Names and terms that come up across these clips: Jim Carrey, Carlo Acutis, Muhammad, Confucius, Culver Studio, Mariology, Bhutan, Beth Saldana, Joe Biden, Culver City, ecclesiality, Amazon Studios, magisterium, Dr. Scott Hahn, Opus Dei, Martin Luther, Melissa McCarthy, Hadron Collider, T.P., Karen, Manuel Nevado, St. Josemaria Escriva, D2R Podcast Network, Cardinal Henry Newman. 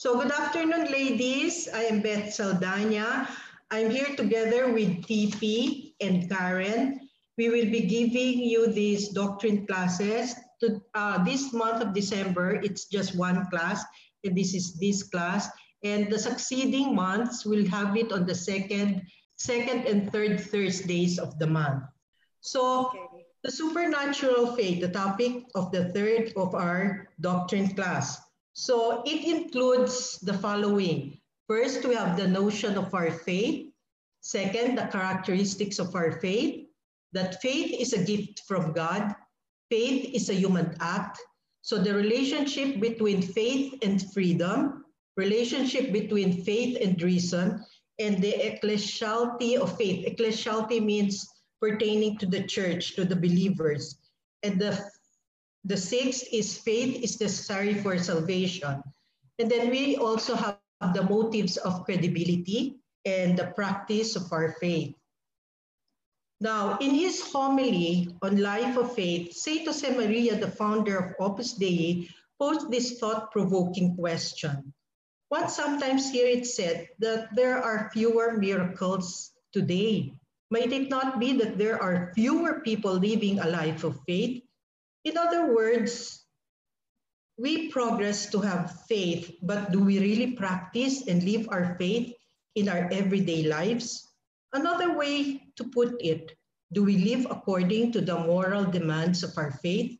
So good afternoon, ladies. I am Beth Saldana. I'm here together with T.P. and Karen. We will be giving you these doctrine classes. This month of December, it's just one class, and this is this class. And the succeeding months, we'll have it on the second and third Thursdays of the month. So okay. The supernatural faith, the topic of the third of our doctrine class. So it includes the following. First, we have the notion of our faith. Second, the characteristics of our faith. That faith is a gift from God. Faith is a human act. So the relationship between faith and freedom, relationship between faith and reason, and the ecclesiality of faith. Ecclesiality means pertaining to the church, to the believers. And the sixth is faith is necessary for salvation. And then we also have the motives of credibility and the practice of our faith. Now, in his homily on life of faith, St. Josemaria, the founder of Opus Dei, posed this thought-provoking question. One sometimes hear it said that there are fewer miracles today. Might it not be that there are fewer people living a life of faith? In other words, we progress to have faith, but do we really practice and live our faith in our everyday lives? Another way to put it, do we live according to the moral demands of our faith?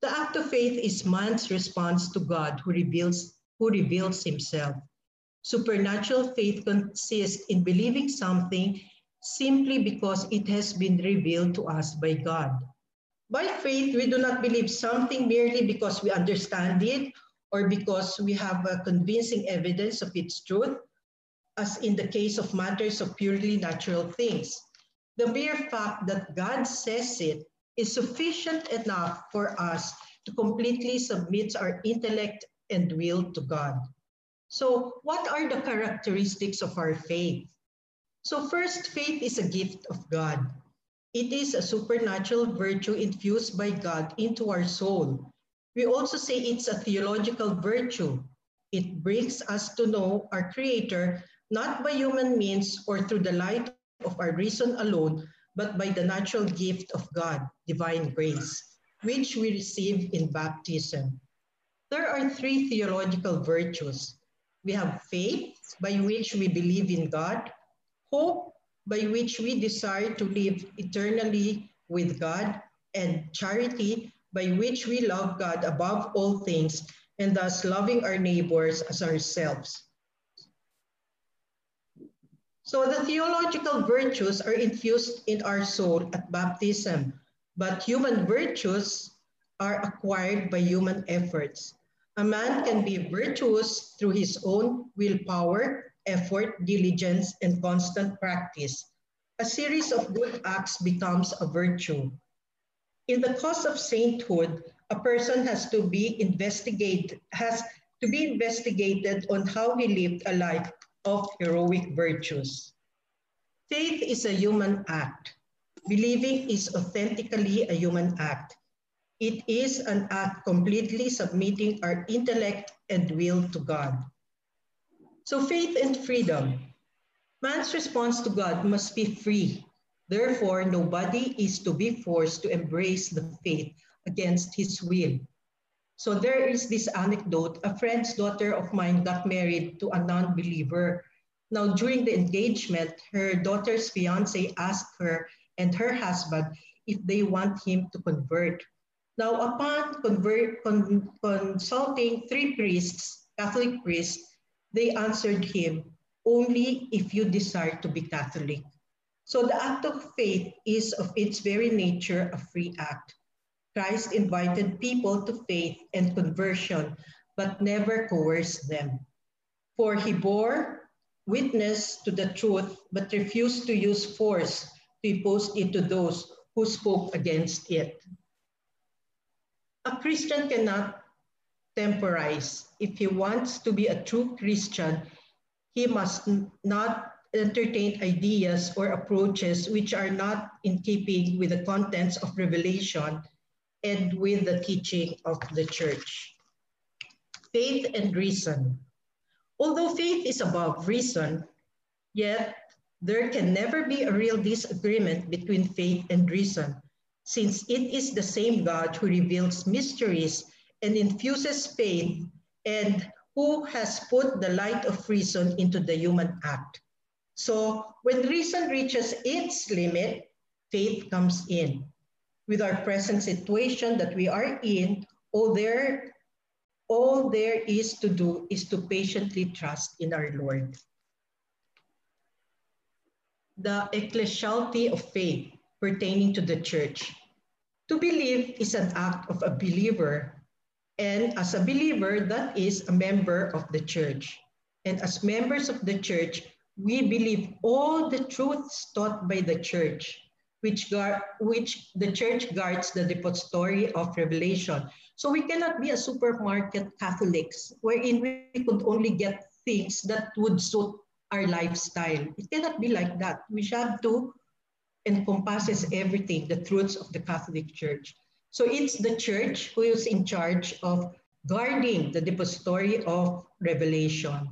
The act of faith is man's response to God who reveals himself. Supernatural faith consists in believing something simply because it has been revealed to us by God. By faith, we do not believe something merely because we understand it or because we have a convincing evidence of its truth, as in the case of matters of purely natural things. The mere fact that God says it is sufficient enough for us to completely submit our intellect and will to God. So what are the characteristics of our faith? So first, faith is a gift of God. It is a supernatural virtue infused by God into our soul. We also say it's a theological virtue. It brings us to know our Creator, not by human means or through the light of our reason alone, but by the natural gift of God, divine grace, which we receive in baptism. There are three theological virtues. We have faith, by which we believe in God, hope, by which we desire to live eternally with God, and charity, by which we love God above all things, and thus loving our neighbors as ourselves. So the theological virtues are infused in our soul at baptism, but human virtues are acquired by human efforts. A man can be virtuous through his own willpower, effort, diligence, and constant practice. A series of good acts becomes a virtue. In the cause of sainthood, a person has to be investigated on how he lived a life of heroic virtues. Faith is a human act. Believing is authentically a human act. It is an act completely submitting our intellect and will to God. So faith and freedom. Man's response to God must be free. Therefore, nobody is to be forced to embrace the faith against his will. So there is this anecdote. A friend's daughter of mine got married to a non-believer. Now, during the engagement, her daughter's fiancé asked her and her husband if they want him to convert. Now, upon consulting three priests, Catholic priests, they answered him, only if you desire to be Catholic. So the act of faith is of its very nature a free act. Christ invited people to faith and conversion, but never coerced them. For he bore witness to the truth, but refused to use force to impose it to those who spoke against it. A Christian cannot temporize. If he wants to be a true Christian, he must not entertain ideas or approaches which are not in keeping with the contents of revelation and with the teaching of the church. Faith and reason. Although faith is above reason, yet there can never be a real disagreement between faith and reason, since it is the same God who reveals mysteries and infuses faith, and who has put the light of reason into the human act. So when reason reaches its limit, faith comes in. With our present situation that we are in, all there is to do is to patiently trust in our Lord. The ecclesiality of faith pertaining to the church. To believe is an act of a believer, and as a believer, that is a member of the church. And as members of the church, we believe all the truths taught by the church, which the church guards the depository of revelation. So we cannot be a supermarket Catholics, wherein we could only get things that would suit our lifestyle. It cannot be like that. We have to encompass everything, the truths of the Catholic Church. So it's the church who is in charge of guarding the depository of revelation,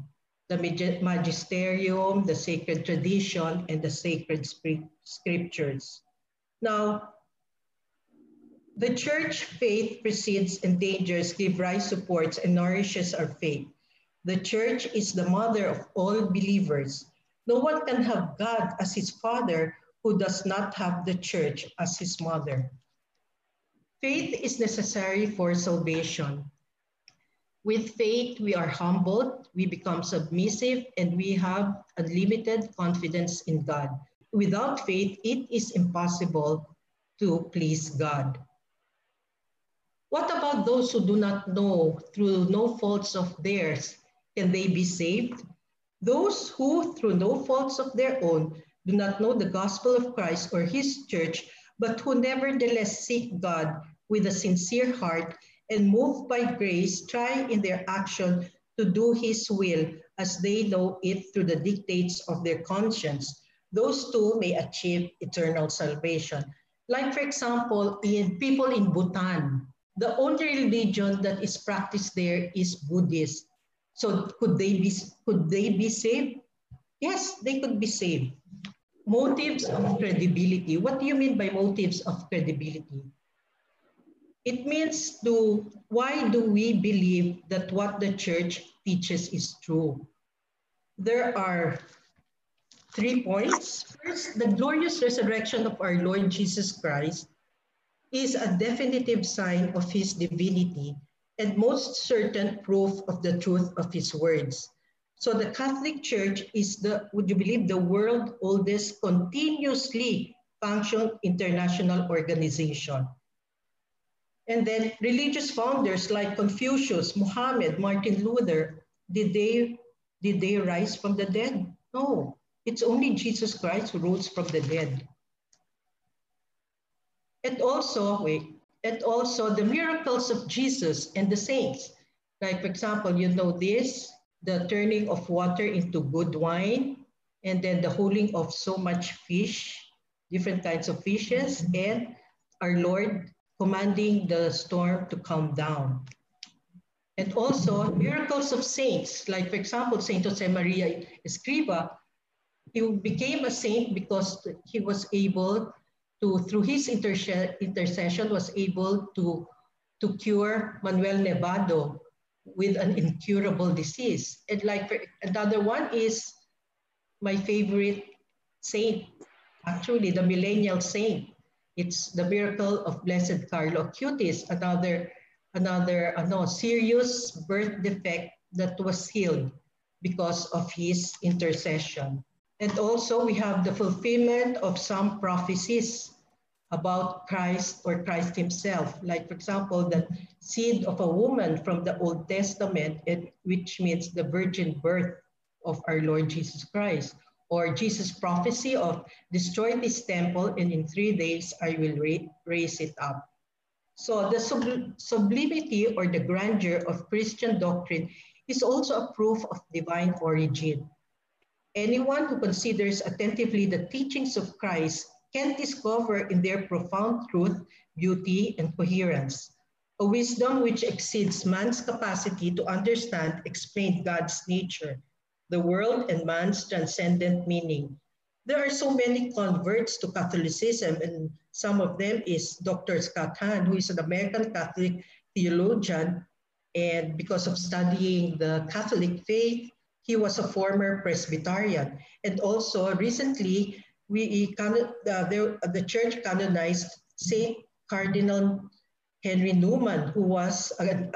the magisterium, the sacred tradition, and the sacred scriptures. Now, the church faith precedes, endangers, gives rise, supports, and nourishes our faith. The church is the mother of all believers. No one can have God as his father who does not have the church as his mother. Faith is necessary for salvation. With faith, we are humbled, we become submissive, and we have unlimited confidence in God. Without faith, it is impossible to please God. What about those who do not know through no faults of theirs? Can they be saved? Those who, through no faults of their own, do not know the gospel of Christ or his church, but who nevertheless seek God with a sincere heart and moved by grace, try in their action to do his will as they know it through the dictates of their conscience. Those two may achieve eternal salvation. Like, for example, in people in Bhutan, the only religion that is practiced there is Buddhist. So could they be saved? Yes, they could be saved. Motives of credibility. What do you mean by motives of credibility? It means why do we believe that what the church teaches is true? There are 3 points. First, the glorious resurrection of our Lord Jesus Christ is a definitive sign of his divinity and most certain proof of the truth of his words. So the Catholic Church is would you believe, the world's oldest continuously functioning international organization. And then religious founders like Confucius, Muhammad, Martin Luther, did they rise from the dead? No, it's only Jesus Christ who rose from the dead. And also the miracles of Jesus and the saints. Like, for example, you know this, the turning of water into good wine, and then the holding of so much fish, different kinds of fishes, and our Lord commanding the storm to calm down. And also miracles of saints, like, for example, St. Josemaria Escriva. He became a saint because he was able to, through his intercession, was able to cure Manuel Nevado with an incurable disease. And like another one is my favorite saint, actually the millennial saint. It's the miracle of Blessed Carlo Acutis, another serious birth defect that was healed because of his intercession. And also we have the fulfillment of some prophecies about Christ or Christ himself. Like, for example, the seed of a woman from the Old Testament, which means the virgin birth of our Lord Jesus Christ, or Jesus' prophecy of destroy this temple and in 3 days I will raise it up. So the sublimity or the grandeur of Christian doctrine is also a proof of divine origin. Anyone who considers attentively the teachings of Christ can discover in their profound truth, beauty, and coherence. a wisdom which exceeds man's capacity to understand, explain God's nature, the world, and man's transcendent meaning. There are so many converts to Catholicism, and some of them is Dr. Scott Hahn, who is an American Catholic theologian, and because of studying the Catholic faith, he was a former Presbyterian. And also recently, the church canonized St. Cardinal Henry Newman, who was an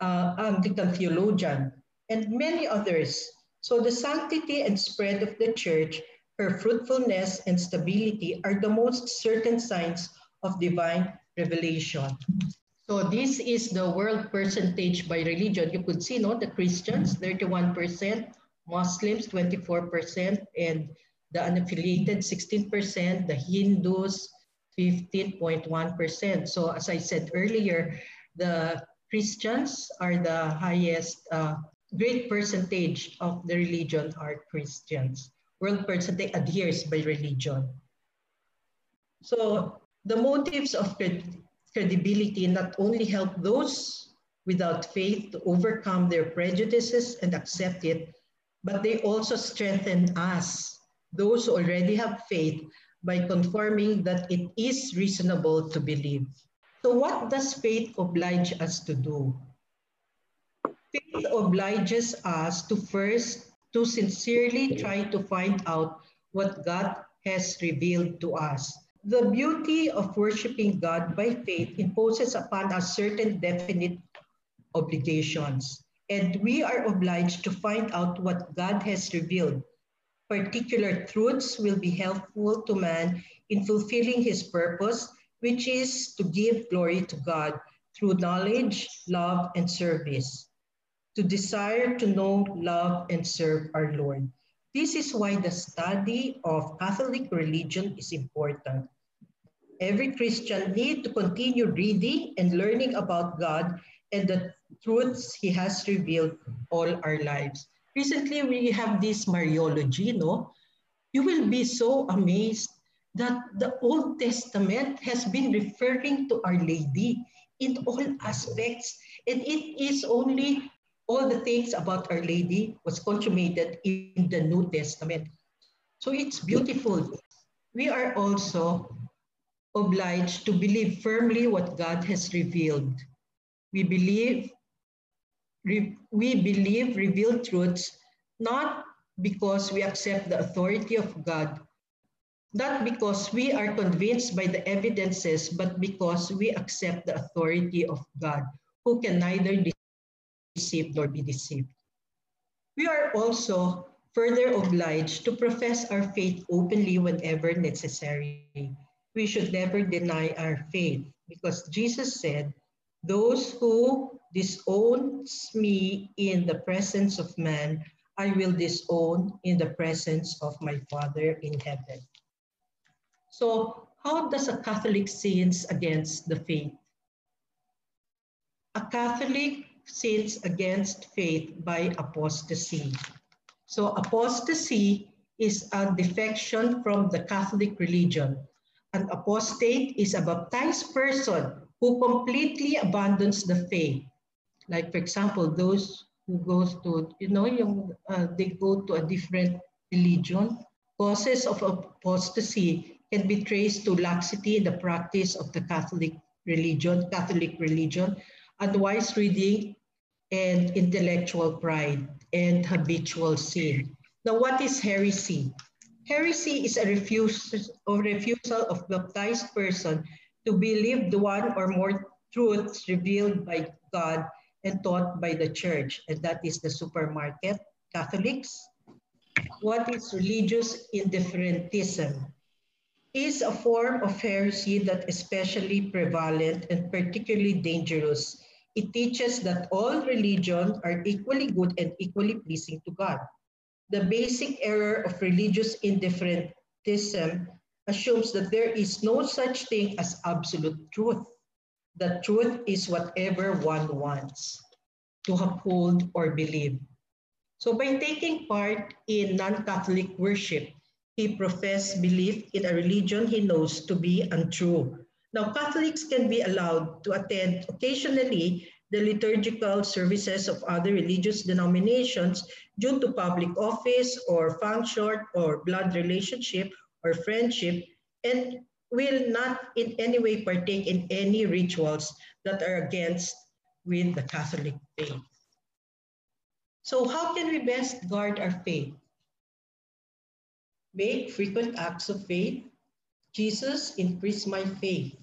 Anglican theologian, and many others. So the sanctity and spread of the church, her fruitfulness and stability are the most certain signs of divine revelation. So this is the world percentage by religion. You could see, no, the Christians, 31%, Muslims, 24%, and the unaffiliated, 16%, the Hindus, 15.1%. So as I said earlier, the Christians are the highest, great percentage of the religion are Christians. World percentage adheres by religion. So the motives of credibility not only help those without faith to overcome their prejudices and accept it, but they also strengthen us, those who already have faith, by confirming that it is reasonable to believe. So what does faith oblige us to do? Faith obliges us to first to sincerely try to find out what God has revealed to us. The beauty of worshiping God by faith imposes upon us certain definite obligations, and we are obliged to find out what God has revealed. Particular truths will be helpful to man in fulfilling his purpose, which is to give glory to God through knowledge, love, and service, to desire to know, love, and serve our Lord. This is why the study of Catholic religion is important. Every Christian needs to continue reading and learning about God and the truths he has revealed all our lives. Recently, we have this Mariology, no? You will be so amazed that the Old Testament has been referring to Our Lady in all aspects, and it is only all the things about Our Lady was consummated in the New Testament. So it's beautiful. We are also obliged to believe firmly what God has revealed. We believe revealed truths, not because we accept the authority of God, not because we are convinced by the evidences, but because we accept the authority of God, who can neither deceived nor be deceived. We are also further obliged to profess our faith openly whenever necessary. We should never deny our faith, because Jesus said, "Those who disown me in the presence of man, I will disown in the presence of my Father in heaven." So how does a Catholic sins against the faith? A Catholic sins against faith by apostasy. So apostasy is a defection from the Catholic religion. An apostate is a baptized person who completely abandons the faith. Like, for example, those who goes to, they go to a different religion. Causes of apostasy can be traced to laxity in the practice of the Catholic religion, unwise reading, and intellectual pride, and habitual sin. Now, what is heresy? Heresy is a refusal of baptized person to believe the one or more truths revealed by God and taught by the church, and that is the supermarket Catholics. What is religious indifferentism? Is a form of heresy that is especially prevalent and particularly dangerous. It teaches that all religions are equally good and equally pleasing to God. The basic error of religious indifferentism assumes that there is no such thing as absolute truth. The truth is whatever one wants to uphold or believe. So by taking part in non-Catholic worship, he professes belief in a religion he knows to be untrue, Now, Catholics can be allowed to attend occasionally the liturgical services of other religious denominations due to public office or function or blood relationship or friendship, and will not in any way partake in any rituals that are against with the Catholic faith. So how can we best guard our faith? Make frequent acts of faith. Jesus, increase my faith.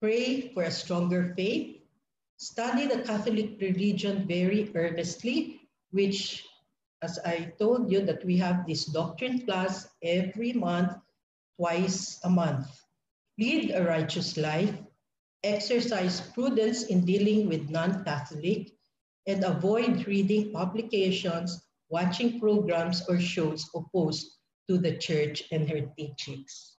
Pray for a stronger faith. Study the Catholic religion very earnestly, which, as I told you, that we have this doctrine class every month, twice a month. Lead a righteous life. Exercise prudence in dealing with non-Catholic, and avoid reading publications, watching programs or shows opposed to the Church and her teachings.